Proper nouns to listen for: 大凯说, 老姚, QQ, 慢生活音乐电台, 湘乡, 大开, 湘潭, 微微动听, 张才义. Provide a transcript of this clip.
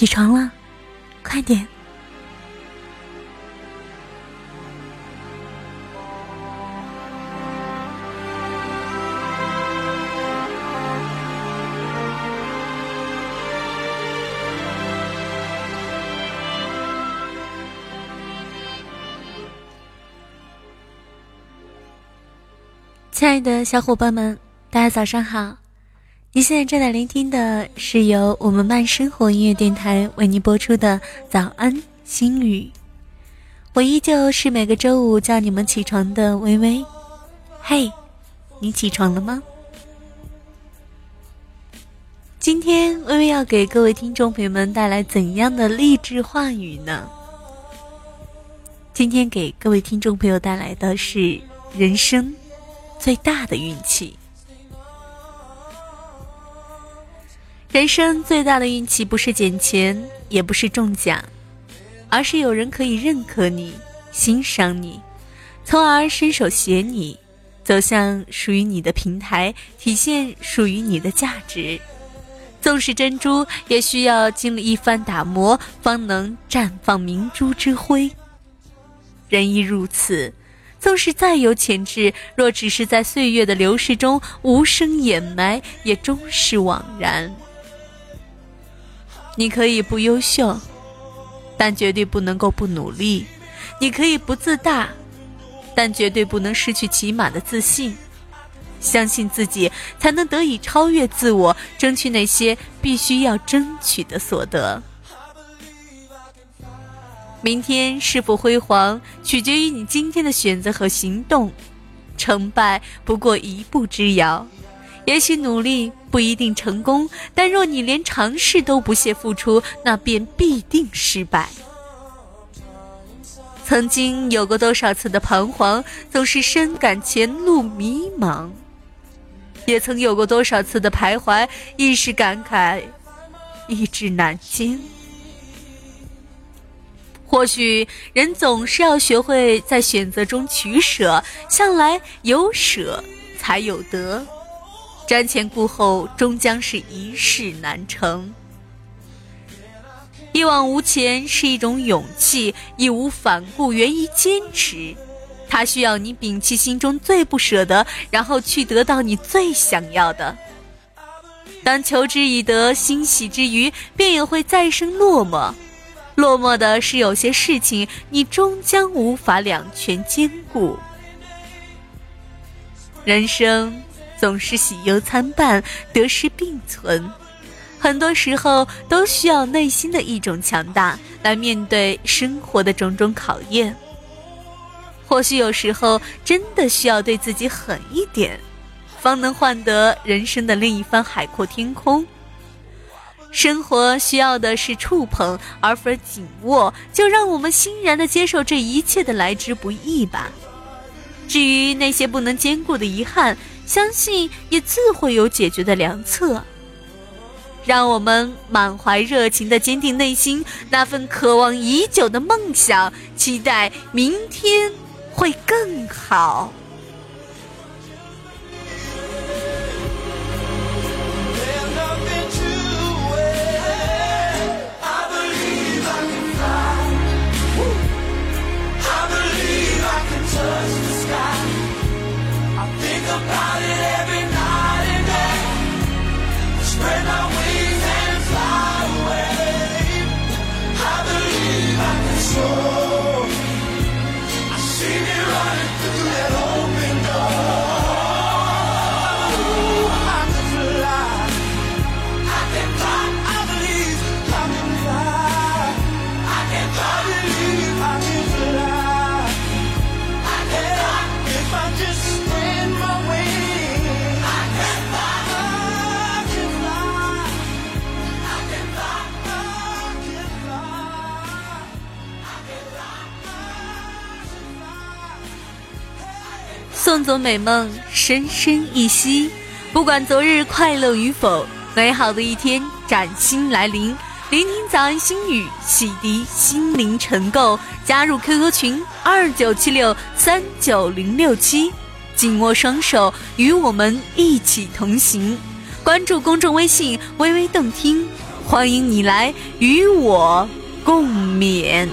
起床了，快点。亲爱的小伙伴们，大家早上好，您现在正在聆听的是由我们慢生活音乐电台为您播出的早安心语，我依旧是每个周五叫你们起床的微微。嘿，你起床了吗？今天微微要给各位听众朋友们带来怎样的励志话语呢？今天给各位听众朋友带来的是人生最大的运气。人生最大的运气不是捡钱，也不是中奖，而是有人可以认可你，欣赏你，从而伸手携你走向属于你的平台，体现属于你的价值。纵使珍珠也需要经历一番打磨，方能绽放明珠之辉。人亦如此，纵使再有潜质，若只是在岁月的流逝中无声掩埋，也终是枉然。你可以不优秀，但绝对不能够不努力；你可以不自大，但绝对不能失去起码的自信。相信自己，才能得以超越自我，争取那些必须要争取的所得。明天是否辉煌，取决于你今天的选择和行动。成败不过一步之遥，也许努力不一定成功，但若你连尝试都不屑付出，那便必定失败。曾经有过多少次的彷徨，总是深感前路迷茫；也曾有过多少次的徘徊，一时感慨，一志难坚。或许人总是要学会在选择中取舍，向来有舍才有得，瞻前顾后终将是一事难成。一往无前是一种勇气，义无反顾源于坚持，它需要你摒弃心中最不舍得，然后去得到你最想要的。当求之以得，欣喜之余，便也会再生落寞。落寞的是，有些事情你终将无法两全兼顾。人生总是喜忧参半，得失并存，很多时候都需要内心的一种强大来面对生活的种种考验。或许有时候真的需要对自己狠一点，方能换得人生的另一番海阔天空。生活需要的是触碰，而非紧握，就让我们欣然地接受这一切的来之不易吧。至于那些不能兼顾的遗憾，相信也自会有解决的良策。让我们满怀热情地坚定内心那份渴望已久的梦想，期待明天会更好。送走美梦，深深一息，不管昨日快乐与否，美好的一天崭新来临。聆听早安心语，洗涤心灵尘垢。加入 QQ 群2976390697，紧握双手，与我们一起同行。关注公众微信微微动听，欢迎你来与我共勉。